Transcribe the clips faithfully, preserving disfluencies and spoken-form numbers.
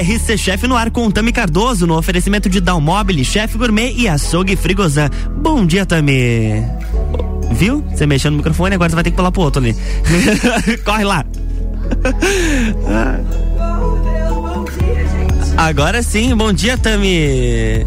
R C Chef no ar com o Tami Cardoso, no oferecimento de Dalmobile, Chef Gourmet e açougue Frigosan. Bom dia, Tami. Viu? Você mexendo no microfone, agora você vai ter que pular pro outro ali. Corre lá. Agora sim, bom dia, Tami.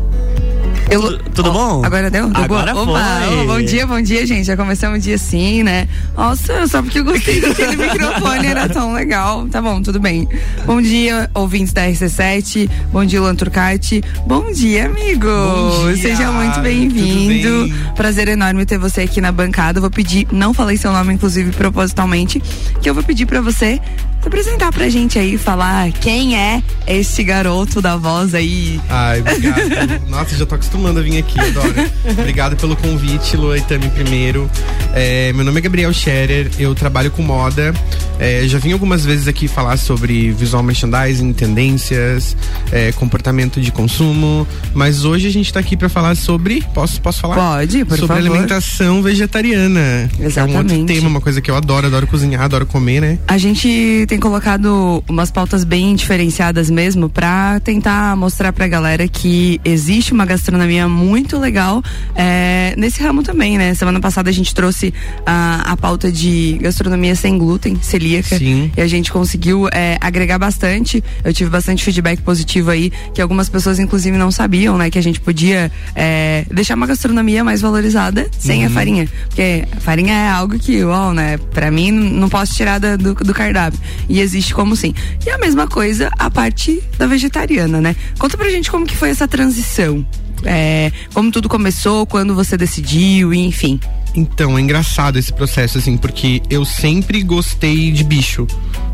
Eu, tudo ó, bom? Agora deu? deu agora boa? Foi. Opa, oh, bom dia, bom dia, gente. Já começamos o dia assim, né? Nossa, só porque eu gostei daquele microfone, era tão legal. Tá bom, tudo bem. Bom dia, ouvintes da R C sete. Bom dia, Luan Turcati. Bom dia, amigo. Bom dia. Seja muito bem-vindo. Bem? Prazer enorme ter você aqui na bancada. Eu vou pedir, não falei seu nome, inclusive, propositalmente, que eu vou pedir pra você se apresentar pra gente aí, falar quem é esse garoto da voz aí. Ai, obrigado. Nossa, já tô acostumando a vir aqui, adoro. Obrigado pelo convite, Lua e Tami primeiro. É, meu nome é Gabriel Scherer, eu trabalho com moda. É, já vim algumas vezes aqui falar sobre visual merchandising, tendências, é, comportamento de consumo, mas hoje a gente tá aqui pra falar sobre, posso, posso falar? Pode, por sobre favor. Alimentação vegetariana. Exatamente. É um outro tema, uma coisa que eu adoro, adoro cozinhar, adoro comer, né? A gente tem colocado umas pautas bem diferenciadas mesmo pra tentar mostrar pra galera que existe uma gastronomia muito legal é, nesse ramo também, né? Semana passada a gente trouxe a, a pauta de gastronomia sem glúten, celíaca. Sim. E a gente conseguiu é, agregar bastante. Eu tive bastante feedback positivo aí, que algumas pessoas inclusive não sabiam, né? Que a gente podia é, deixar uma gastronomia mais valorizada sem uhum. a farinha. Porque a farinha é algo que, uau, né? Pra mim, não posso tirar da, do, do cardápio. E existe como sim. E a mesma coisa a parte da vegetariana, né? Conta pra gente como que foi essa transição. É, como tudo começou, quando você decidiu, enfim. Então, é engraçado esse processo, assim, porque eu sempre gostei de bicho.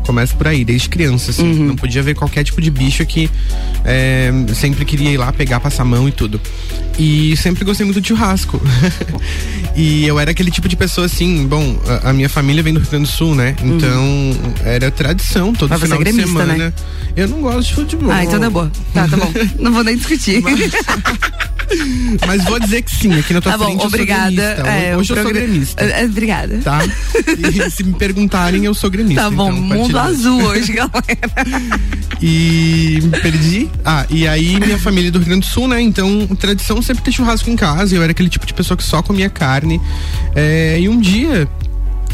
Começo por aí, desde criança, assim. Uhum. Não podia ver qualquer tipo de bicho que é, sempre queria ir lá pegar, passar a mão e tudo. E sempre gostei muito de churrasco. E eu era aquele tipo de pessoa, assim, bom, a, a minha família vem do Rio Grande do Sul, né? Então, uhum. era tradição, todo mas final você é gremista, de semana. Né? Eu não gosto de futebol. Ah, então tá bom. Tá, tá bom. Não vou nem discutir. Mas... mas vou dizer que sim, aqui na tua tá frente bom, eu obrigada. Sou gremista. É, hoje eu progr... sou gremista. É, obrigada. Tá? E se me perguntarem, eu sou gremista. Tá bom, então, mundo azul hoje, galera. E me perdi. Ah, e aí minha família é do Rio Grande do Sul, né? Então, tradição sempre ter churrasco em casa. Eu era aquele tipo de pessoa que só comia carne. É, e um dia...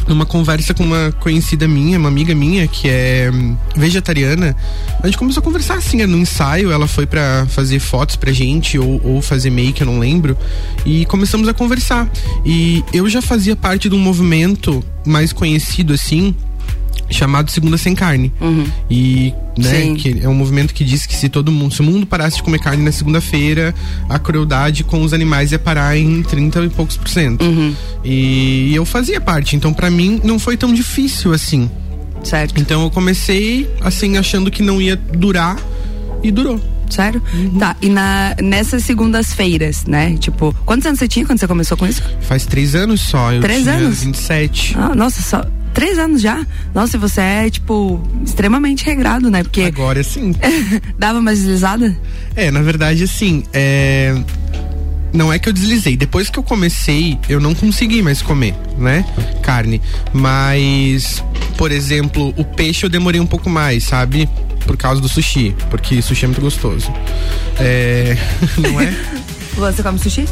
numa conversa com uma conhecida minha, uma amiga minha, que é vegetariana, a gente começou a conversar assim, era num ensaio, ela foi pra fazer fotos pra gente, ou, ou fazer make, eu não lembro, e começamos a conversar. E eu já fazia parte de um movimento mais conhecido assim, chamado Segunda Sem Carne. Uhum. E, né, que é um movimento que diz que se todo mundo, se o mundo parasse de comer carne na segunda-feira, a crueldade com os animais ia parar em trinta e poucos por cento. Uhum. E eu fazia parte, então pra mim não foi tão difícil assim. Certo. Então eu comecei assim, achando que não ia durar, e durou. Sério? Uhum. Tá, e na, nessas segundas-feiras, né? Tipo, quantos anos você tinha quando você começou com isso? Faz três anos só. Eu três tinha anos? vinte e sete. Ah, nossa, só... Três anos já? Nossa, você é, tipo, extremamente regrado, né? Porque agora sim. Dava uma deslizada? É, na verdade, assim, é... não é que eu deslizei. Depois que eu comecei, eu não consegui mais comer, né? Carne. Mas, por exemplo, o peixe eu demorei um pouco mais, sabe? Por causa do sushi. Porque sushi é muito gostoso. É... não é? Você come sushi?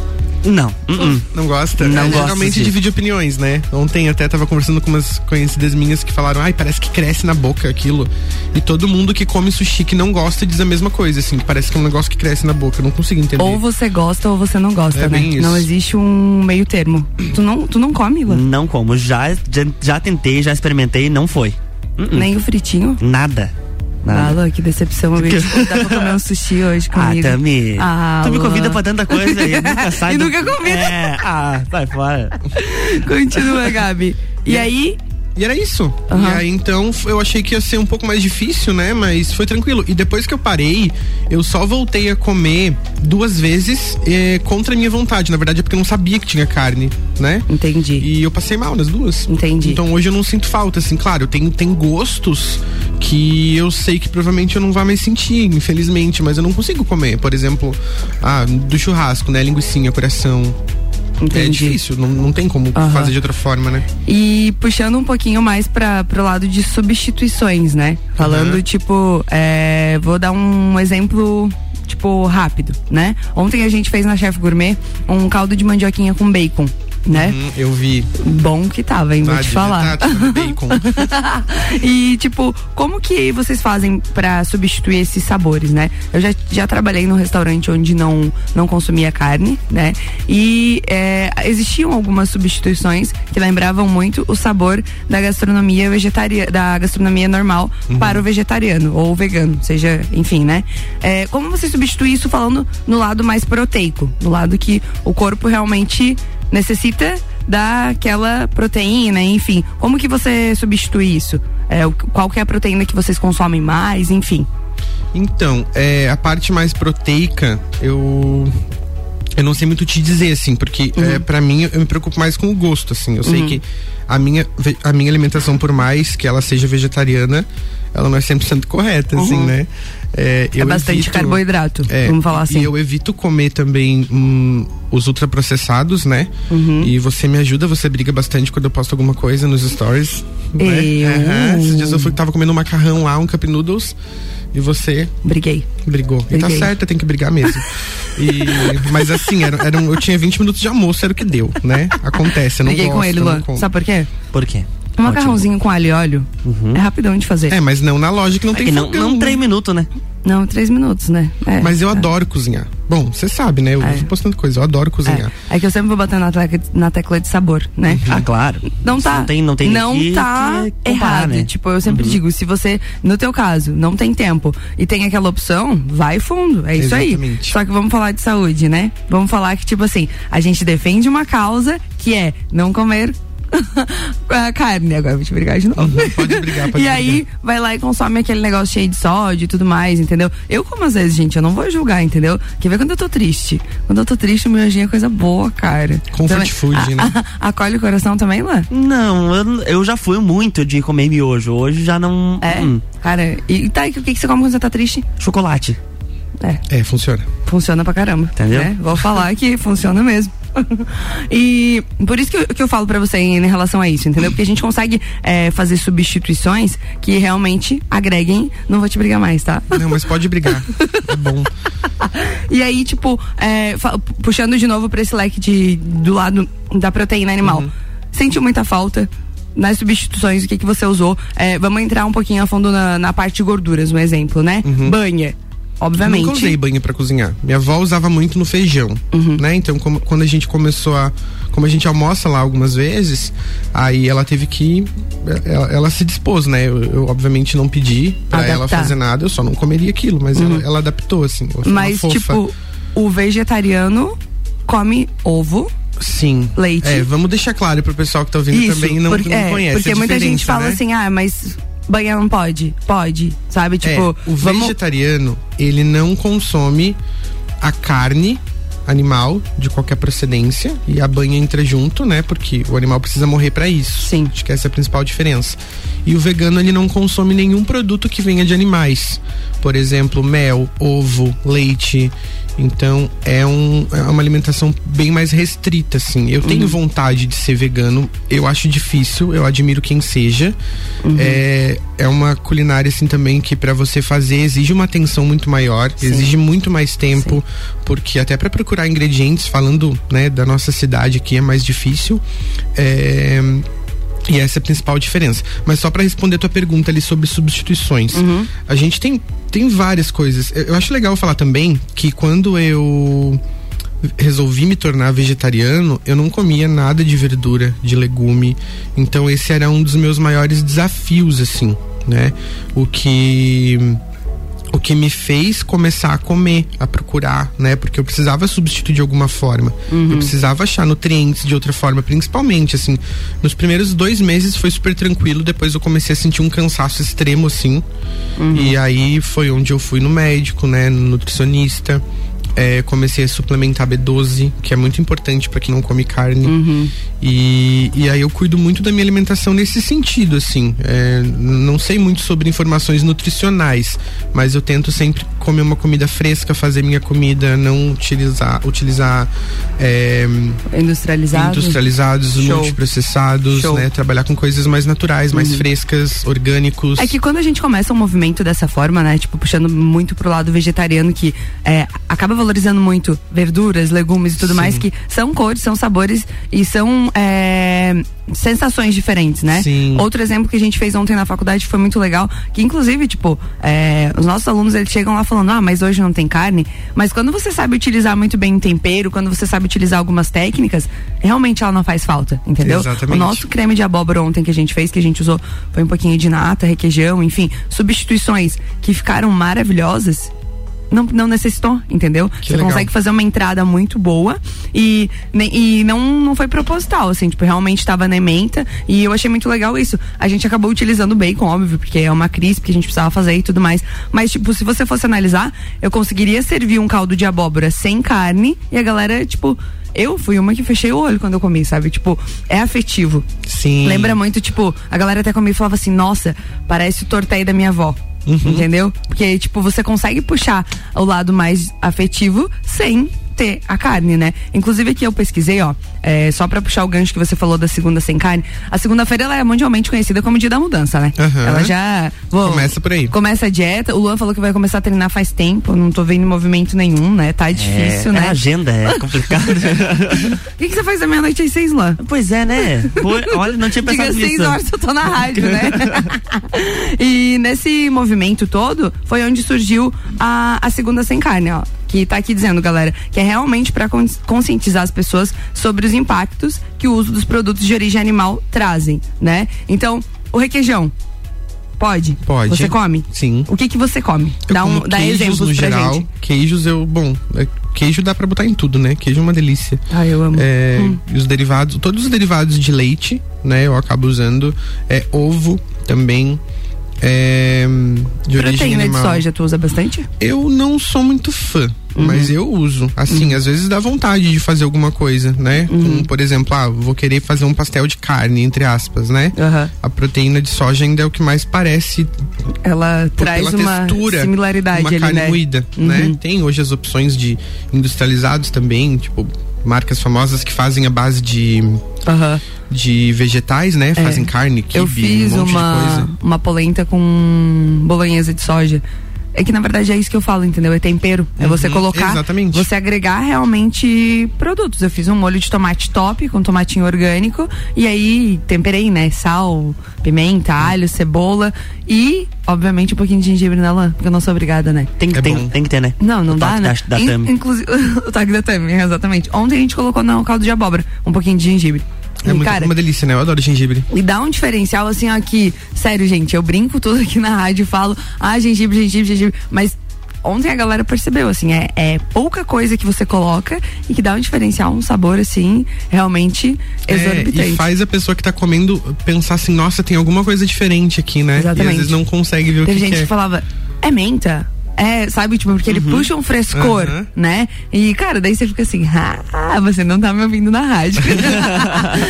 Não. Uh-uh. Não gosta? Não gosto. Geralmente de... divide opiniões, né? Ontem até tava conversando com umas conhecidas minhas que falaram, ai, parece que cresce na boca aquilo. E todo mundo que come sushi que não gosta diz a mesma coisa, assim, parece que é um negócio que cresce na boca, eu não consigo entender. Ou você gosta ou você não gosta, é, né? Bem isso. Não existe um meio termo. Tu não, tu não come, Ivan? Não como, já, já, já tentei, já experimentei, não foi. Uh-uh. Nem o fritinho? Nada. Alô, que decepção, amigo. Dá pra comer um sushi hoje comigo. Ah, Tami. Ah, tu me convida pra tanta coisa e nunca sai. E do... nunca convida. É, ah, sai fora. Continua, Gabi. E, e aí? E era isso. Uhum. E aí, então, eu achei que ia ser um pouco mais difícil, né? Mas foi tranquilo. E depois que eu parei, eu só voltei a comer duas vezes eh, contra a minha vontade. Na verdade, é porque eu não sabia que tinha carne, né? Entendi. E eu passei mal nas duas. Entendi. Então, hoje eu não sinto falta, assim. Claro, eu tenho, tenho gostos que eu sei que provavelmente eu não vá mais sentir, infelizmente. Mas eu não consigo comer, por exemplo, ah, do churrasco, né? Linguicinha, coração... Entendi. É difícil, não, não tem como uhum. fazer de outra forma, né? E puxando um pouquinho mais pra, pro lado de substituições, né? Falando, uhum. tipo, é, vou dar um exemplo... tipo, rápido, né? Ontem a gente fez na Chef Gourmet um caldo de mandioquinha com bacon, né? Hum, eu vi. Bom que tava, hein? Vou te falar. Bacon. E, tipo, como que vocês fazem pra substituir esses sabores, né? Eu já, já trabalhei num restaurante onde não, não consumia carne, né? E é, existiam algumas substituições que lembravam muito o sabor da gastronomia vegetariana, da gastronomia normal uhum. para o vegetariano ou vegano, seja, enfim, né? É, como você substituir isso falando no lado mais proteico, no lado que o corpo realmente necessita daquela proteína, enfim. Como que você substitui isso? É, qual que é a proteína que vocês consomem mais, enfim? Então, é, a parte mais proteica, eu... eu não sei muito te dizer, assim, porque uhum. é, pra mim, eu me preocupo mais com o gosto, assim. Eu uhum. sei que a minha, a minha alimentação, por mais que ela seja vegetariana, ela não é cem por cento correta, uhum. assim, né? É, eu é bastante evito, carboidrato, é, vamos falar assim. E eu evito comer também hum, os ultraprocessados, né? Uhum. E você me ajuda, você briga bastante quando eu posto alguma coisa nos stories. Eu... né? Uhum. Esses dias eu fui, tava comendo um macarrão lá, um cup noodles. E você... Briguei. Brigou. Briguei. E tá certo, tem que brigar mesmo. E, mas assim, era, era um, eu tinha vinte minutos de almoço, era o que deu, né? Acontece, eu não Briguei gosto, com ele, Luan. Sabe por quê? Por quê? Um macarrãozinho com alho e óleo uhum. é rapidão de fazer. É, mas não na loja que não é tem que fogão. Não, não três minutos, né? Não, três minutos, né? É, mas eu é. adoro cozinhar. Bom, você sabe, né? Eu é. postando coisa, eu adoro cozinhar. É, é que eu sempre vou bater na tecla, na tecla de sabor, né? Uhum. Ah, claro. Não tá. Não tem, não tem não que, tá que comparar, errado. Né? Tipo, eu sempre uhum. digo, se você, no teu caso, não tem tempo e tem aquela opção, vai fundo. É isso Exatamente. Aí. Só que vamos falar de saúde, né? Vamos falar que, tipo assim, a gente defende uma causa que é não comer a carne, agora vou te brigar de novo. Uhum, pode brigar, pode E brigar. Aí vai lá e consome aquele negócio cheio de sódio e tudo mais, entendeu? Eu como às vezes, gente, eu não vou julgar, entendeu? Quer ver quando eu tô triste? Quando eu tô triste, o meu anjinho é coisa boa, cara. Comfort food, a, né? A, acolhe o coração também, lá? Não, eu, eu já fui muito de comer miojo. Hoje já não... É, hum. cara, e tá, o que, que você come quando você tá triste? Chocolate. É, é funciona. Funciona pra caramba, entendeu? Né? Vou falar que funciona mesmo. E por isso que eu, que eu falo pra você em, em relação a isso, entendeu? Porque a gente consegue é, fazer substituições que realmente agreguem. Não vou te brigar mais, tá? Não, mas pode brigar. É bom. E aí, tipo, é, puxando de novo pra esse leque de, do lado da proteína animal. Uhum. Sentiu muita falta nas substituições, o que, que você usou? É, vamos entrar um pouquinho a fundo na, na parte de gorduras, um exemplo, né? Uhum. Banha. Obviamente. Eu nunca usei banha pra cozinhar. Minha avó usava muito no feijão, uhum. né? Então, como, quando a gente começou a... Como a gente almoça lá algumas vezes, aí ela teve que... Ela, ela se dispôs, né? Eu, eu obviamente não pedi pra Adaptar. ela fazer nada. Eu só não comeria aquilo. Mas uhum. ela, ela adaptou, assim. Mas, fofa. Tipo, o vegetariano come ovo... Sim. Leite. É, vamos deixar claro pro pessoal que tá ouvindo Isso, também e não, porque, não é, conhece porque a muita gente fala, né? assim, ah, mas... banha não pode? Pode, sabe? Tipo, é, o vamos... vegetariano, ele não consome a carne animal de qualquer procedência e a banha entra junto, né? Porque o animal precisa morrer pra isso. Sim. Acho que essa é a principal diferença. E o vegano, ele não consome nenhum produto que venha de animais. Por exemplo, mel, ovo, leite. Então, é, um, é uma alimentação bem mais restrita, assim. Eu tenho uhum. vontade de ser vegano. Eu acho difícil, eu admiro quem seja. Uhum. É, é uma culinária, assim, também, que pra você fazer exige uma atenção muito maior. Sim. Exige muito mais tempo. Sim. Porque até pra procurar ingredientes, falando, né, da nossa cidade aqui, é mais difícil. É... E essa é a principal diferença. Mas só pra responder a tua pergunta ali sobre substituições. Uhum. A gente tem, tem várias coisas. Eu, eu acho legal falar também que quando eu resolvi me tornar vegetariano, eu não comia nada de verdura, de legume. Então esse era um dos meus maiores desafios, assim, né? O que... O que me fez começar a comer, a procurar, né? Porque eu precisava substituir de alguma forma. Uhum. Eu precisava achar nutrientes de outra forma, principalmente, assim. Nos primeiros dois meses foi super tranquilo. Depois eu comecei a sentir um cansaço extremo, assim. Uhum. E aí foi onde eu fui no médico, né? No nutricionista. é, comecei a suplementar B doze, que é muito importante pra quem não come carne. Uhum. E, e aí eu cuido muito da minha alimentação nesse sentido, assim. É, não sei muito sobre informações nutricionais, mas eu tento sempre comer uma comida fresca, fazer minha comida, não utilizar, utilizar é, industrializados, industrializados multiprocessados, né? Trabalhar com coisas mais naturais, mais uhum. frescas, orgânicos. É que quando a gente começa um movimento dessa forma, né? Tipo, puxando muito pro lado vegetariano, que é, acaba valorizando muito verduras, legumes e tudo Sim. mais, que são cores, são sabores e são é, sensações diferentes, né? Sim. Outro exemplo que a gente fez ontem na faculdade foi muito legal, que inclusive, tipo, é, os nossos alunos, eles chegam lá falando, ah, mas hoje não tem carne, mas quando você sabe utilizar muito bem tempero, quando você sabe utilizar algumas técnicas, realmente ela não faz falta, entendeu? Exatamente. O nosso creme de abóbora ontem que a gente fez, que a gente usou, foi um pouquinho de nata, requeijão, enfim, substituições que ficaram maravilhosas. Não, não necessitou, entendeu? Você consegue fazer uma entrada muito boa e, e não, não foi proposital, assim, tipo, realmente tava na ementa e eu achei muito legal isso. A gente acabou utilizando bacon, óbvio, porque é uma crisp que a gente precisava fazer e tudo mais, mas tipo, se você fosse analisar, eu conseguiria servir um caldo de abóbora sem carne e a galera, tipo, eu fui uma que fechei o olho quando eu comi, sabe? Tipo, é afetivo. Sim. Lembra muito, tipo, a galera até comia e falava assim, nossa, parece o tortei da minha avó. Uhum. Entendeu? Porque, tipo, você consegue puxar o lado mais afetivo sem ter a carne, né? Inclusive aqui eu pesquisei, ó, é, só pra puxar o gancho que você falou da segunda sem carne. A segunda-feira ela é mundialmente conhecida como dia da mudança, né? Uhum. Ela já... Bom, começa por aí. Começa a dieta. O Luan falou que vai começar a treinar faz tempo, não tô vendo movimento nenhum, né? Tá difícil, é, né? A agenda é complicada. O que, que você faz da meia-noite às seis, Luan? Pois é, né? Pô, olha, não tinha pensado Diga nisso. Diga seis horas eu tô na rádio, né? E nesse movimento todo, foi onde surgiu a, a segunda sem carne, ó. Que tá aqui dizendo, galera, que é realmente para conscientizar as pessoas sobre os impactos que o uso dos produtos de origem animal trazem, né? Então, o requeijão, pode? Pode. Você come? Sim. O que que você come? Eu dá um, dá exemplos pra geral, gente. Queijos, eu, bom, queijo dá pra botar em tudo, né? Queijo é uma delícia. Ah, eu amo. É, hum. Os derivados, todos os derivados de leite, né? Eu acabo usando, é, ovo também. É, de proteína de soja, tu usa bastante? Eu não sou muito fã, uhum. mas eu uso. Assim, uhum. às vezes dá vontade de fazer alguma coisa, né? Uhum. Um, por exemplo, ah, vou querer fazer um pastel de carne, entre aspas, né? Uhum. A proteína de soja ainda é o que mais parece. Ela por, traz uma textura, similaridade uma ali, carne né? moída, uhum. né? Tem hoje as opções de industrializados também, tipo, marcas famosas que fazem a base de... Uhum. de vegetais, né? É. Fazem carne, quibe, eu fiz um monte uma, de coisa. Uma polenta com bolonhesa de soja. É que na verdade é isso que eu falo, entendeu? É tempero. É uhum, você colocar, exatamente. Você agregar realmente produtos. Eu fiz um molho de tomate top com tomatinho orgânico e aí temperei, né? Sal, pimenta, alho, cebola e, obviamente, um pouquinho de gengibre na lã, porque eu não sou obrigada, né? Tem que, é tem, tem que ter, né? Não, não o dá, né? Da, da In, inclusive, o toque da Tami, exatamente. Ontem a gente colocou no caldo de abóbora um pouquinho de gengibre. É muito, cara, uma delícia, né? Eu adoro gengibre. E dá um diferencial, assim, ó, que... Sério, gente, eu brinco tudo aqui na rádio e falo... Ah, gengibre, gengibre, gengibre... Mas ontem a galera percebeu, assim... É, é pouca coisa que você coloca e que dá um diferencial, um sabor, assim... Realmente exorbitante. É, e faz a pessoa que tá comendo pensar assim... Nossa, tem alguma coisa diferente aqui, né? Exatamente. E às vezes não consegue ver o que que é. Tem gente que falava... É menta? É, sabe, tipo, porque ele uhum. puxa um frescor, uhum. né? E, cara, daí você fica assim, ah, você não tá me ouvindo na rádio.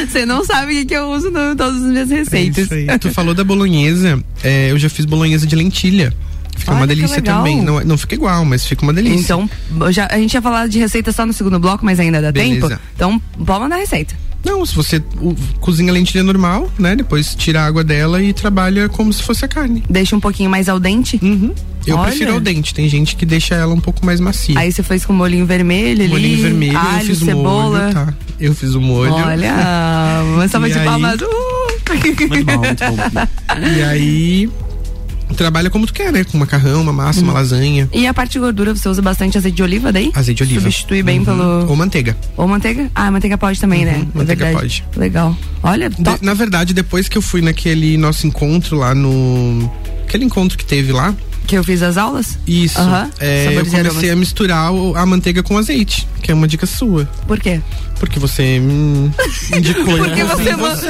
Você não sabe o que, que eu uso em todas as minhas receitas. É isso aí. Tu falou da bolonhesa, é, eu já fiz bolonhesa de lentilha. Fica Olha, uma delícia também. Não, não fica igual, mas fica uma delícia. Então, já, a gente ia falar de receita só no segundo bloco, mas ainda dá Beleza. Tempo. Então, pode mandar a receita. Não, se você o, cozinha a lentilha normal, né? Depois tira a água dela e trabalha como se fosse a carne. Deixa um pouquinho mais al dente? Uhum. Eu Olha. Prefiro al dente. Tem gente que deixa ela um pouco mais macia. Aí você fez com molinho vermelho ali? Molinho vermelho, alho, eu fiz cebola. Molho, tá? Eu fiz o molho. Olha, uma salva de palmas. Muito bom, muito bom. E aí... Trabalha como tu quer, né? Com macarrão, uma massa, uhum. uma lasanha. E a parte de gordura, você usa bastante azeite de oliva daí? Azeite de oliva. Substitui uhum. bem pelo... Ou manteiga. Ou manteiga? Ah, manteiga pode também, uhum. né? Manteiga pode. Legal. Olha, top. De, na verdade, depois que eu fui naquele nosso encontro lá no... Aquele encontro que teve lá, Que eu fiz as aulas? Isso. Uhum. É, eu comecei a misturar a manteiga com azeite, que é uma dica sua. Por quê? Porque você me indicou. Porque você mandou.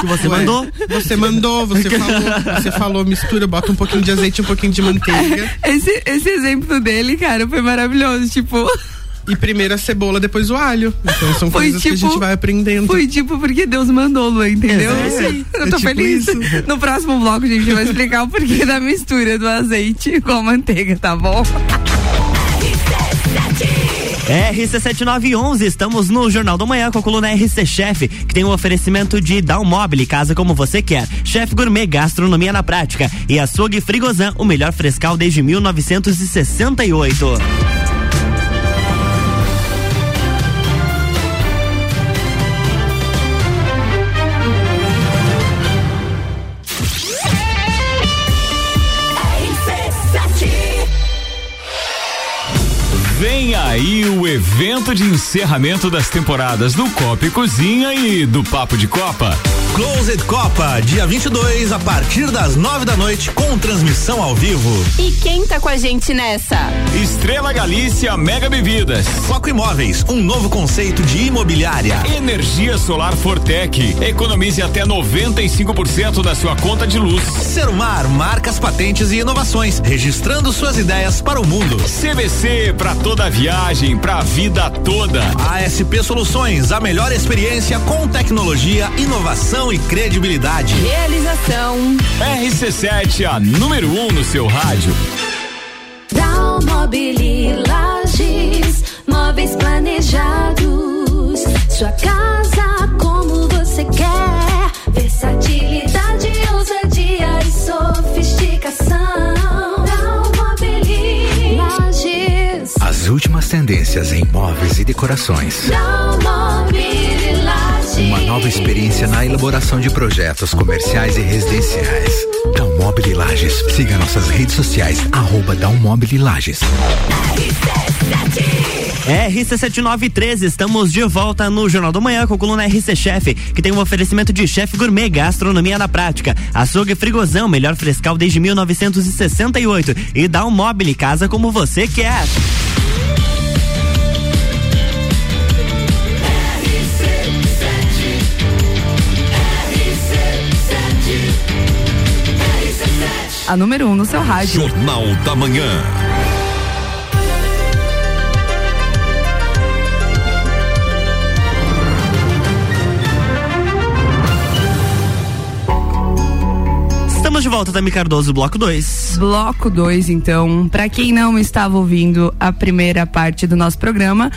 Que você mandou? Você mandou, você falou, você falou, mistura, bota um pouquinho de azeite, um pouquinho de manteiga. Esse, esse exemplo dele, cara, foi maravilhoso, tipo... E primeiro a cebola, depois o alho. Então são foi coisas tipo, que a gente vai aprendendo. Foi tipo porque Deus mandou, Lu, entendeu? É, sim, eu tô é tipo feliz. Isso. No próximo bloco a gente vai explicar o porquê da mistura do azeite com a manteiga, tá bom? R C sete nove onze, estamos no Jornal da Manhã com a coluna R C Chef, que tem um oferecimento de Dalmobile, casa como você quer, Chef Gourmet, gastronomia na prática, e açougue Frigosan, o melhor frescal desde mil novecentos e sessenta e oito. Vem aí o evento de encerramento das temporadas do Copa e Cozinha e do Papo de Copa. Closed Copa, dia vinte e dois, a partir das nove da noite, com transmissão ao vivo. E quem tá com a gente nessa? Estrela Galícia Mega Bebidas. Foco Imóveis, um novo conceito de imobiliária. Energia Solar Fortec, economize até noventa e cinco por cento da sua conta de luz. Serumar, marcas, patentes e inovações, registrando suas ideias para o mundo. C B C, pra todos. Toda viagem, pra vida toda. A S P Soluções, a melhor experiência com tecnologia, inovação e credibilidade. Realização. R C sete, a número um no seu rádio. Dalmobile Lages, móveis planejados, sua casa como você quer, versatilidade, ousadia e sofisticação. Dalmobile Lages. As últimas tendências em móveis e decorações. Uma nova experiência na elaboração de projetos comerciais e residenciais. Dalmobile Lages. Siga nossas redes sociais, arroba Dalmobile Lages. R C sete nove um três, estamos de volta no Jornal do Manhã com a coluna R C Chef, que tem um oferecimento de Chef Gourmet, gastronomia na prática, açougue Frigosan, melhor frescal desde mil novecentos e sessenta e oito, e Dalmobile, casa como você quer. A número um no seu rádio. Jornal da Manhã. Estamos de volta, Tami Cardoso, bloco dois. Bloco dois, então. Pra quem não estava ouvindo a primeira parte do nosso programa,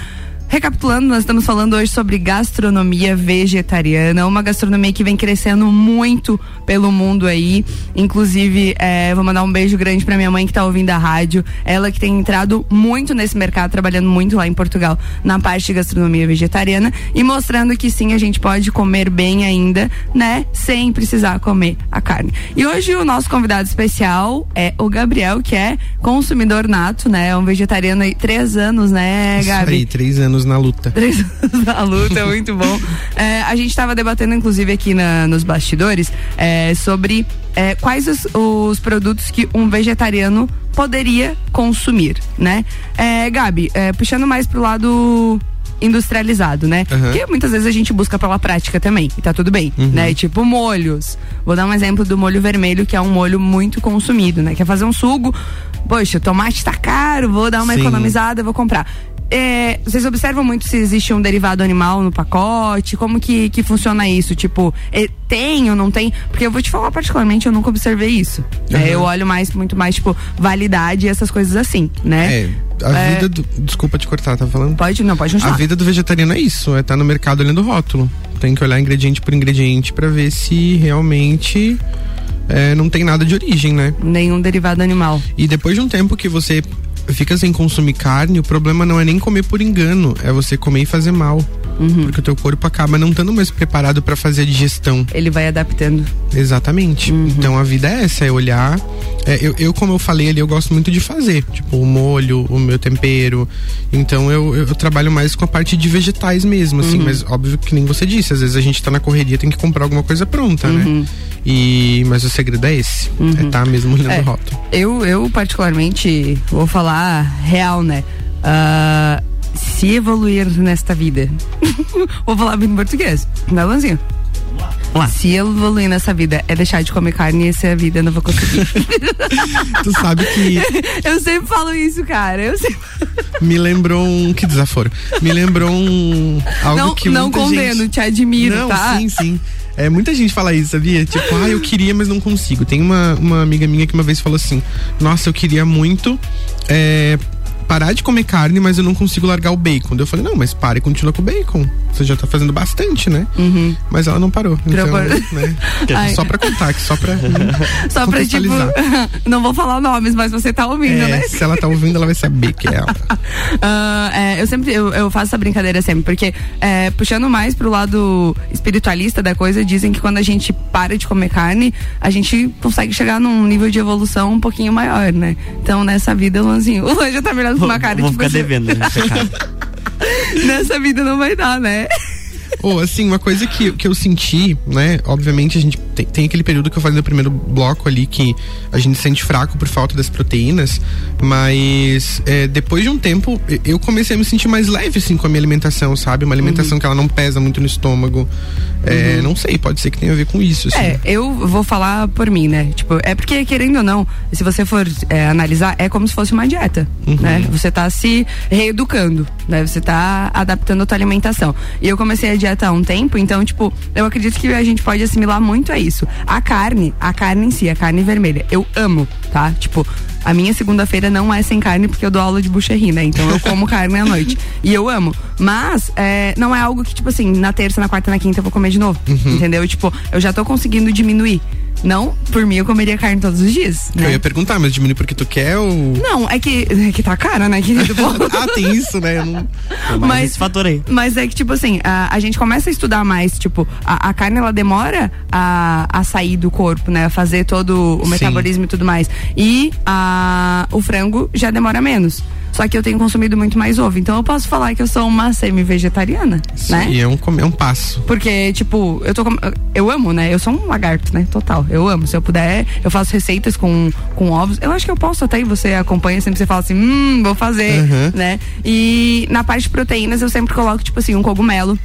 recapitulando, nós estamos falando hoje sobre gastronomia vegetariana, uma gastronomia que vem crescendo muito pelo mundo aí, inclusive é, vou mandar um beijo grande pra minha mãe que tá ouvindo a rádio, ela que tem entrado muito nesse mercado, trabalhando muito lá em Portugal na parte de gastronomia vegetariana e mostrando que sim, a gente pode comer bem ainda, né, sem precisar comer a carne. E hoje o nosso convidado especial é o Gabriel, que é consumidor nato, né, é um vegetariano aí, três anos, né, Gabi? Isso aí, três anos na luta. Três anos na luta, é muito bom. É, a gente estava debatendo, inclusive, aqui na, nos bastidores, é, sobre é, quais os, os produtos que um vegetariano poderia consumir, né? É, Gabi, é, puxando mais pro lado industrializado, né? Uhum. Porque muitas vezes a gente busca pela prática também, e tá tudo bem, uhum. né? E tipo molhos. Vou dar um exemplo do molho vermelho, que é um molho muito consumido, né? Quer fazer um sugo, poxa, tomate tá caro, vou dar uma Sim. economizada, vou comprar. É, vocês observam muito se existe um derivado animal no pacote, como que, que funciona isso, tipo, é, tem ou não tem, porque eu vou te falar particularmente, eu nunca observei isso, uhum. é, eu olho mais, muito mais, tipo, validade e essas coisas assim, né? É, a é, vida do, desculpa te cortar, tá falando? Pode, não, pode continuar. A vida do vegetariano é isso, é tá no mercado olhando o rótulo, tem que olhar ingrediente por ingrediente pra ver se realmente é, não tem nada de origem, né? Nenhum derivado animal. E depois de um tempo que você fica sem consumir carne, o problema não é nem comer por engano, é você comer e fazer mal. uhum. porque o teu corpo acaba não estando mais preparado para fazer a digestão. Ele vai adaptando. Exatamente. Uhum. Então a vida é essa, é olhar. É, eu, eu, como eu falei ali, eu gosto muito de fazer, tipo, o molho, o meu tempero. Então eu, eu trabalho mais com a parte de vegetais mesmo, assim. Uhum. Mas óbvio que nem você disse, às vezes a gente tá na correria, tem que comprar alguma coisa pronta, uhum. né? E, mas o segredo é esse, uhum. é tá mesmo olhando é, o rótulo. Eu, eu, particularmente, vou falar real, né? Uh, se evoluir nesta vida. Vou falar bem em português, não é, Luanzinho? Lá. Se eu evoluir nessa vida é deixar de comer carne, essa é a vida, eu não vou conseguir. Tu sabe que... Eu sempre falo isso, cara. Eu sempre... Me lembrou um... Que desaforo. Me lembrou um... Algo não, que não condeno, gente... te admiro, não, tá? Não, sim, sim. É, muita gente fala isso, sabia? Tipo, ah, eu queria, mas não consigo. Tem uma, uma amiga minha que uma vez falou assim: nossa, eu queria muito... É... parar de comer carne, mas eu não consigo largar o bacon. Daí eu falei, não, mas para e continua com o bacon. Você já tá fazendo bastante, né? Uhum. Mas ela não parou. Então, né? Só pra contar, que só pra Só pra, tipo, não vou falar nomes, mas você tá ouvindo, é, né? Se ela tá ouvindo, ela vai saber que é ela. uh, é, eu sempre, eu, eu faço essa brincadeira sempre, porque é, puxando mais pro lado espiritualista da coisa, dizem que quando a gente para de comer carne, a gente consegue chegar num nível de evolução um pouquinho maior, né? Então, nessa vida, Luanzinho, o Luan já tá melhor. Vou, uma cara, vou tipo, ficar devendo. Nessa vida não vai dar, né? Ou, oh, assim, uma coisa que, que eu senti, né? Obviamente, a gente tem, tem aquele período que eu falei no primeiro bloco ali, que a gente sente fraco por falta das proteínas. Mas é, depois de um tempo, eu comecei a me sentir mais leve, assim, com a minha alimentação, sabe? Uma alimentação uhum. que ela não pesa muito no estômago. É, uhum. Não sei, pode ser que tenha a ver com isso, assim. É, eu vou falar por mim, né? Tipo, é porque, querendo ou não, se você for é, analisar, é como se fosse uma dieta, uhum. né? Você tá se reeducando, né? Você tá adaptando a tua alimentação. E eu comecei a dieta há um tempo, então, tipo, eu acredito que a gente pode assimilar muito a isso. A carne, a carne em si, a carne vermelha, eu amo, tá? Tipo, a minha segunda-feira não é sem carne, porque eu dou aula de boucherie, né? Então eu como carne à noite. E eu amo. Mas é, não é algo que, tipo assim, na terça, na quarta, na quinta eu vou comer de novo. Uhum. Entendeu? Tipo, eu já tô conseguindo diminuir. Não, por mim eu comeria carne todos os dias, né? Eu ia perguntar, mas diminui porque tu quer ou... Não, é que, é que tá cara, né, querido? Ah, tem isso, né? Eu não... eu mas, esse fator aí. Mas é que, tipo assim, a, a gente começa a estudar mais, tipo, a, a carne, ela demora a, a sair do corpo, né? A fazer todo o metabolismo Sim. e tudo mais. E a, o frango já demora menos. Só que eu tenho consumido muito mais ovo. Então eu posso falar que eu sou uma semi-vegetariana, Sim, né? E é um, é um passo. Porque, tipo, eu tô com... eu amo, né? Eu sou um lagarto, né? Total. Eu amo. Se eu puder, eu faço receitas com, com ovos. Eu acho que eu posso até, e você acompanha, sempre você fala assim, hum, vou fazer, uhum. né? E na parte de proteínas, eu sempre coloco, tipo assim, um cogumelo.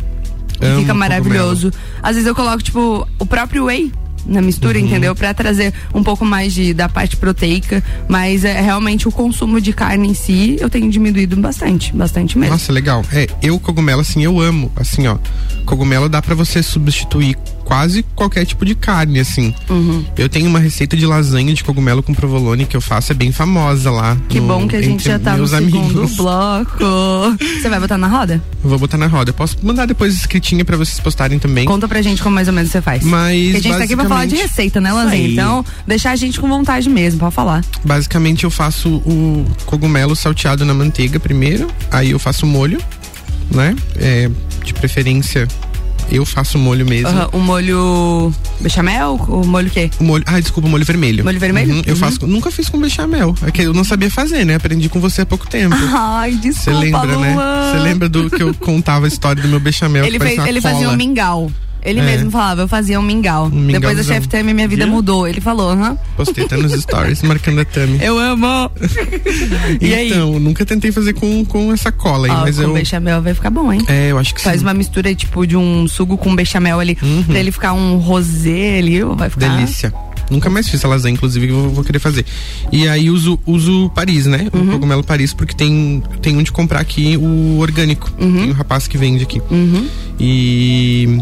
Que amo, fica maravilhoso. Cogumelo. Às vezes eu coloco, tipo, o próprio whey na mistura, uhum. entendeu? Pra trazer um pouco mais de, da parte proteica, mas é, realmente o consumo de carne em si eu tenho diminuído bastante, bastante mesmo. Nossa, legal. É, eu cogumelo, assim, eu amo, assim, ó, cogumelo dá pra você substituir quase qualquer tipo de carne, assim. Uhum. Eu tenho uma receita de lasanha de cogumelo com provolone que eu faço, é bem famosa lá. Que no, bom que a gente já tá no amigos. Segundo bloco. Você vai botar na roda? Vou botar na roda. Eu posso mandar depois escritinha pra vocês postarem também. Conta pra gente como mais ou menos você faz. Mas, Porque a gente tá aqui pra falar de receita, né, Lanzinha? Então, deixar a gente com vontade mesmo, pra falar. Basicamente, eu faço o cogumelo salteado na manteiga primeiro, aí eu faço o molho, né? É, de preferência... eu faço o molho mesmo. Uhum, o molho bechamel? O molho o quê? O molho, ah, desculpa, o molho vermelho. Molho vermelho? Uhum, eu uhum. faço, nunca fiz com bechamel. É que eu não sabia fazer, né? Aprendi com você há pouco tempo. Ai, desculpa, Você lembra, Luan. né? Você lembra do que eu contava a história do meu bechamel? Ele, que fez, ele fazia um mingau. Ele é. mesmo falava, eu fazia um mingau. Um Depois da Chef Tami, minha vida yeah. mudou. Ele falou, aham. Uhum. Postei até nos stories, marcando a Tami. Eu amo! E então, aí? Nunca tentei fazer com, com essa cola aí, ó, mas com eu... com bechamel vai ficar bom, hein? É, eu acho que Faz sim. Faz uma mistura, tipo, de um sugo com bechamel ali. Uhum. Pra ele ficar um rosé ali, vai ficar... delícia. Nunca mais fiz a lasanha, inclusive, que eu vou querer fazer. E aí uso, uso Paris, né? Uhum. O cogumelo Paris, porque tem, tem onde comprar aqui o orgânico. Uhum. Tem um rapaz que vende aqui. Uhum. E...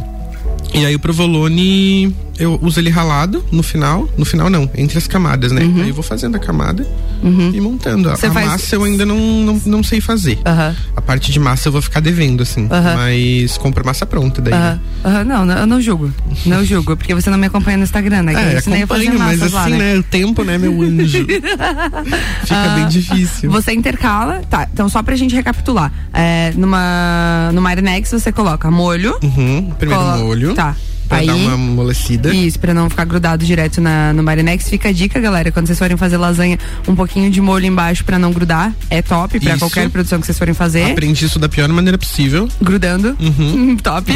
E aí o provolone, eu uso ele ralado no final. No final não, entre as camadas, né? Uhum. Aí eu vou fazendo a camada uhum. e montando. Cê a faz... massa eu ainda não, não, não sei fazer. Uhum. A parte de massa eu vou ficar devendo, assim. Uhum. Mas compro massa pronta daí. Uhum. Né? Uhum. Não, não, eu não julgo. Não julgo, porque você não me acompanha no Instagram, né? É, eu acompanho, fazer mas assim, lá, né? né? O tempo, né, meu anjo? Fica uhum. bem difícil. Você intercala, tá, então só pra gente recapitular. É, numa, numa Marinex você coloca molho. Uhum. Primeiro colo... molho. Tá. Pra aí, dar uma amolecida. Isso, pra não ficar grudado direto na, no Marinex. Fica a dica, galera, quando vocês forem fazer lasanha, um pouquinho de molho embaixo pra não grudar. É top pra isso. Qualquer produção que vocês forem fazer. Aprendi isso da pior maneira possível. Grudando. Uhum. Top.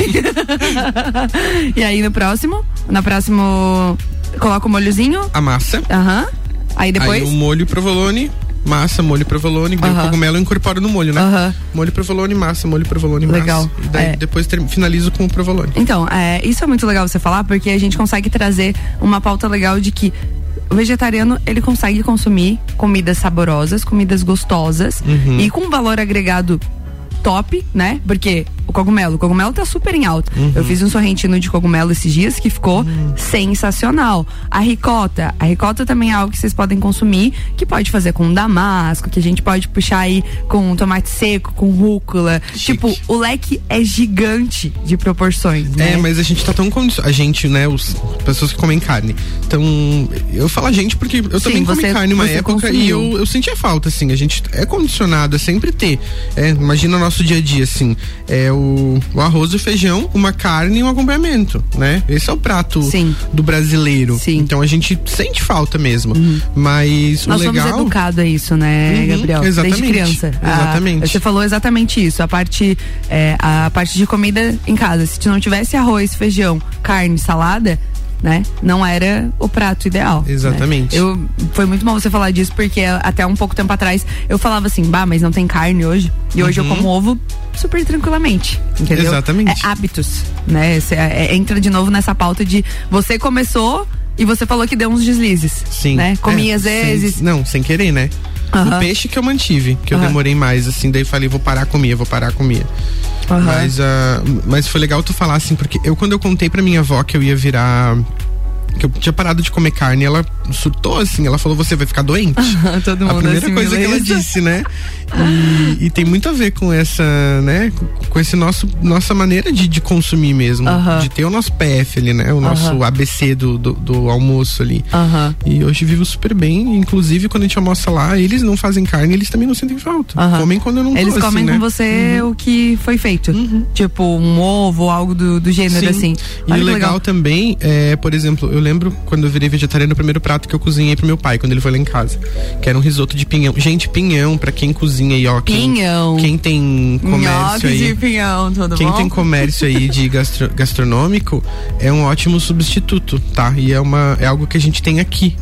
E aí no próximo, no próximo, coloca o molhozinho. A massa. Aham. Uhum. Aí depois? Aí o molho provolone. Massa, molho provolone, uhum. cogumelo, eu incorporo no molho, né? Uhum. Molho provolone, massa, molho provolone, massa. Legal. E daí é. depois ter, finalizo com o provolone. Então, é, isso é muito legal você falar, porque a gente consegue trazer uma pauta legal de que o vegetariano, ele consegue consumir comidas saborosas, comidas gostosas uhum. e com valor agregado top, né? Porque o cogumelo, o cogumelo tá super em alta. Uhum. Eu fiz um sorrentino de cogumelo esses dias que ficou uhum. sensacional. A ricota, a ricota também é algo que vocês podem consumir, que pode fazer com damasco, que a gente pode puxar aí com tomate seco, com rúcula. Chique. Tipo, o leque é gigante de proporções, né? É, mas a gente tá tão condicionado, a gente, né, os pessoas que comem carne. Então, eu falo a gente porque eu Sim, também comi você, carne uma época consumiu. E eu, eu sentia falta, assim, a gente é condicionado a sempre ter. É, imagina o nosso nosso dia a dia, assim, é o, o arroz e o feijão, uma carne e um acompanhamento, né? Esse é o prato Sim. do brasileiro. Sim. Então a gente sente falta mesmo, uhum. mas Nós o legal... Nós somos educados a isso, né, uhum. Gabriel? Exatamente. Desde criança. Exatamente. A, você falou exatamente isso, a parte, é, a parte de comida em casa. Se não tivesse arroz, feijão, carne, salada, né? Não era o prato ideal. Exatamente. Né? Eu, foi muito bom você falar disso, porque até um pouco tempo atrás eu falava assim, bah, mas não tem carne hoje. E hoje uhum. eu como ovo super tranquilamente, entendeu? Exatamente. É hábitos, né? Cê, é, entra de novo nessa pauta de você começou e você falou que deu uns deslizes. Sim. Né? Comia é, às vezes. Sem, não, sem querer, né? Uhum. O peixe que eu mantive, que eu uhum. demorei mais, assim, daí falei, vou parar a comer, vou parar a comer. Uhum. Mas, uh, mas foi legal tu falar, assim, porque eu, quando eu contei pra minha avó que eu ia virar... que eu tinha parado de comer carne, ela surtou, assim, ela falou, você vai ficar doente? Todo mundo a primeira assim, coisa que ela disse, né? E, e tem muito a ver com essa, né? Com essa nossa maneira de, de consumir mesmo, uh-huh. de ter o nosso P F ali, né? O nosso uh-huh. A B C do, do, do almoço ali. Uh-huh. E hoje vivo super bem, inclusive quando a gente almoça lá, eles não fazem carne, eles também não sentem falta. Uh-huh. Comem quando eu não tô, eles comem assim, com né? você uh-huh. o que foi feito. Uh-huh. Tipo, um ovo ou algo do, do gênero, Sim. assim. E o legal, legal também, é, por exemplo, eu Eu lembro quando eu virei vegetariano, o primeiro prato que eu cozinhei pro meu pai, quando ele foi lá em casa, que era um risoto de pinhão. Gente, pinhão, pra quem cozinha aí, ó. Quem, pinhão. Quem tem comércio aí, de pinhão, todo Quem bom? Tem comércio aí de gastro, gastronômico, é um ótimo substituto, tá? E é, uma, é algo que a gente tem aqui,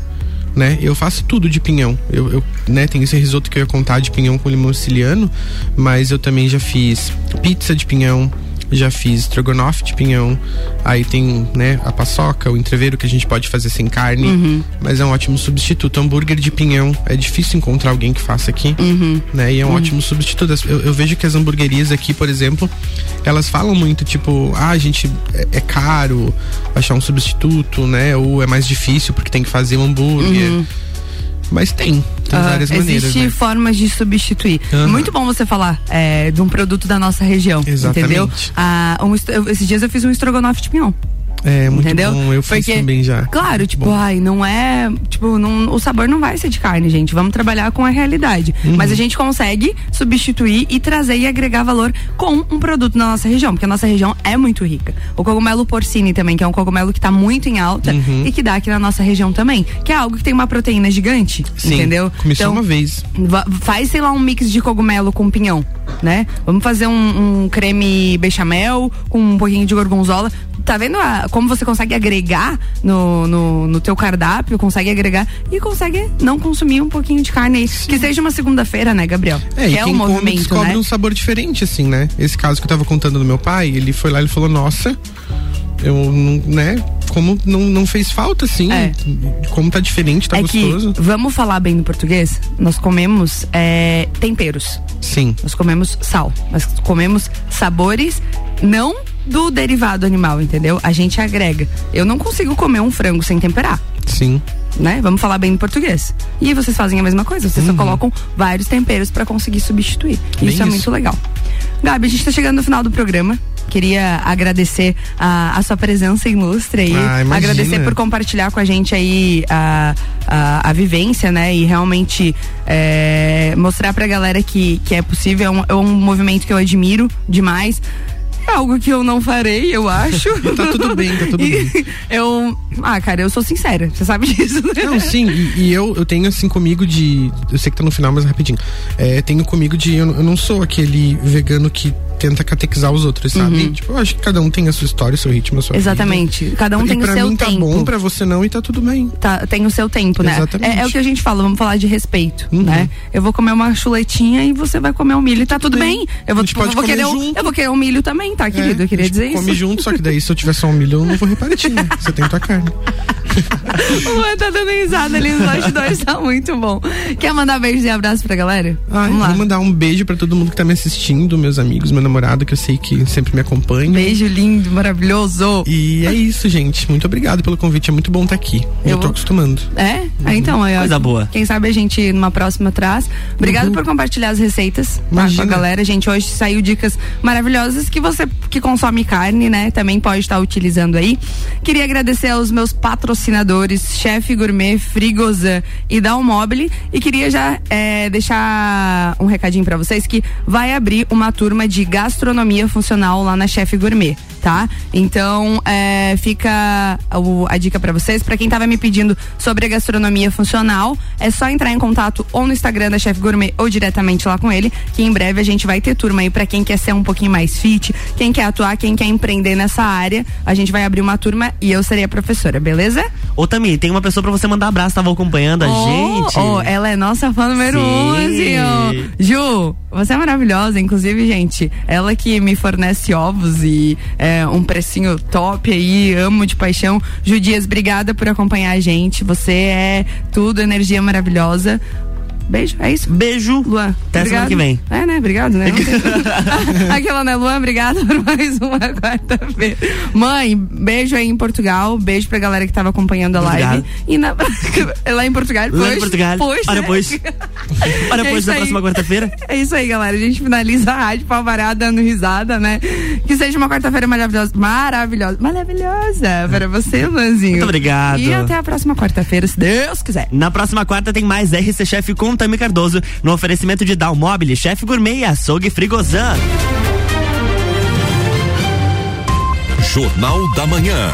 né? Eu faço tudo de pinhão. Eu, eu, né, tem esse risoto que eu ia contar de pinhão com limão siciliano, mas eu também já fiz pizza de pinhão. Já fiz estrogonofe de pinhão. Aí tem, né, a paçoca, o entrevero, que a gente pode fazer sem carne. Uhum. Mas é um ótimo substituto. Hambúrguer de pinhão. É difícil encontrar alguém que faça aqui. Uhum. Né? E é um uhum. ótimo substituto. Eu, eu vejo que as hamburguerias aqui, por exemplo, elas falam muito, tipo, ah, a gente é, é caro achar um substituto, né? Ou é mais difícil porque tem que fazer um hambúrguer. Uhum. Mas tem, tem uh, várias maneiras. Existem, né, formas de substituir. Uhum. Muito bom você falar é, de um produto da nossa região. Exatamente. Entendeu? Ah, um, eu, esses dias eu fiz um estrogonofe de pinhão. É, muito Entendeu? Bom, eu fiz Porque, também já. Claro, tipo, bom. ai, não é, tipo, não, o sabor não vai ser de carne, gente, vamos trabalhar com a realidade. Uhum. Mas a gente consegue substituir e trazer e agregar valor com um produto na nossa região, porque a nossa região é muito rica. O cogumelo porcini também, que é um cogumelo que tá muito em alta uhum. e que dá aqui na nossa região também, que é algo que tem uma proteína gigante, Sim, entendeu? Comi então, uma vez. Faz, sei lá, um mix de cogumelo com pinhão, né? Vamos fazer um, um creme bechamel com um pouquinho de gorgonzola. Tá vendo a, como você consegue agregar no, no, no teu cardápio, consegue agregar e consegue não consumir um pouquinho de carne aí, que seja uma segunda-feira, né, Gabriel? É, que e é quem um come movimento, descobre né? um sabor diferente, assim, né? Esse caso que eu tava contando do meu pai, ele foi lá e falou, nossa, eu não, né, como não, não fez falta, assim, é. como tá diferente, tá é gostoso. Que, vamos falar bem do português? Nós comemos é, temperos. Sim. Nós comemos sal, nós comemos sabores, não do derivado animal, entendeu? A gente agrega. Eu não consigo comer um frango sem temperar. Sim. Né? Vamos falar bem em português. E aí vocês fazem a mesma coisa, vocês uhum. só colocam vários temperos pra conseguir substituir. Isso, isso é muito legal. Gabi, a gente tá chegando no final do programa. Queria agradecer a, a sua presença ilustre aí. Ah, agradecer por compartilhar com a gente aí a, a, a vivência, né? E realmente é, mostrar pra galera que, que é possível. É um, é um movimento que eu admiro demais. É algo que eu não farei, eu acho. Tá tudo bem, tá tudo e bem. Eu, ah, cara, eu sou sincera, você sabe disso, né? Não, sim, e, e eu, eu tenho assim comigo de, eu sei que tá no final, mas rapidinho, é, tenho comigo de, eu, eu não sou aquele vegano que tenta catequizar os outros, sabe? Uhum. Tipo, eu acho que cada um tem a sua história, o seu ritmo, a sua exatamente. Vida. Cada um e tem o seu mim, tempo. Pra mim tá bom, pra você não, e tá tudo bem. Tá, tem o seu tempo, né? Exatamente. É, é o que a gente fala, vamos falar de respeito, uhum. né? Eu vou comer uma chuletinha e você vai comer um milho, e tá tudo, tudo bem. bem. Eu vou, tipo, eu vou querer um, eu vou querer um milho também, tá, querido? É, eu queria dizer come isso. Come junto, só que daí se eu tiver só um milho, eu não vou repartir, né? Você tem tua carne. O Luan tá dando risada ali, nós dois tá muito bom. Quer mandar beijos e abraços pra galera? Ah, vamos eu lá. Vou mandar um beijo pra todo mundo que tá me assistindo, meus amigos, meu namorado, que eu sei que sempre me acompanha. Beijo lindo, maravilhoso. E é isso, gente. Muito obrigado pelo convite, é muito bom estar tá aqui. Eu, eu tô acostumando. É? Uhum. Ah, então, eu, coisa boa. Quem sabe a gente numa próxima traz. Obrigado uhum. por compartilhar as receitas tá, com a galera. Gente, hoje saiu dicas maravilhosas que você que consome carne, né, também pode estar tá utilizando aí. Queria agradecer aos meus patrocinadores, Chef Gourmet, Frigosan e Dalmobile, e queria já é, deixar um recadinho pra vocês que vai abrir uma turma de gastronomia funcional lá na Chef Gourmet, tá? Então é, fica a, a dica pra vocês, pra quem tava me pedindo sobre a gastronomia funcional, é só entrar em contato ou no Instagram da Chef Gourmet ou diretamente lá com ele, que em breve a gente vai ter turma aí pra quem quer ser um pouquinho mais fit, quem quer atuar, quem quer empreender nessa área. A gente vai abrir uma turma e eu serei a professora, beleza? Ô Tami, tem uma pessoa pra você mandar abraço, tava acompanhando a oh, gente. Oh, ela é nossa fã número onze, oh. Ju, você é maravilhosa, inclusive, gente, ela que me fornece ovos e é, um precinho top aí, amo de paixão. Ju Dias, obrigada por acompanhar a gente, você é tudo, energia maravilhosa. Beijo, é isso? Beijo, Luan. Até semana que vem. É, né? Obrigado, né? Aquela, né, Luan? Obrigada por mais uma quarta-feira. Mãe, beijo aí em Portugal. Beijo pra galera que tava acompanhando a Obrigado. live. E na... lá em Portugal. Lá pois, em Portugal. Pois, Para né? pois. Para é pois na aí. próxima quarta-feira. É isso aí, galera. A gente finaliza a rádio Palvarada dando risada, né? Que seja uma quarta-feira maravilhosa. Maravilhosa. Maravilhosa para você, Luanzinho. Muito obrigado. E até a próxima quarta-feira, se Deus quiser. Na próxima quarta tem mais R C Chef com Tami Cardoso, no oferecimento de Dalmobile, Chef Gourmet e Açougue Frigosan. Jornal da Manhã.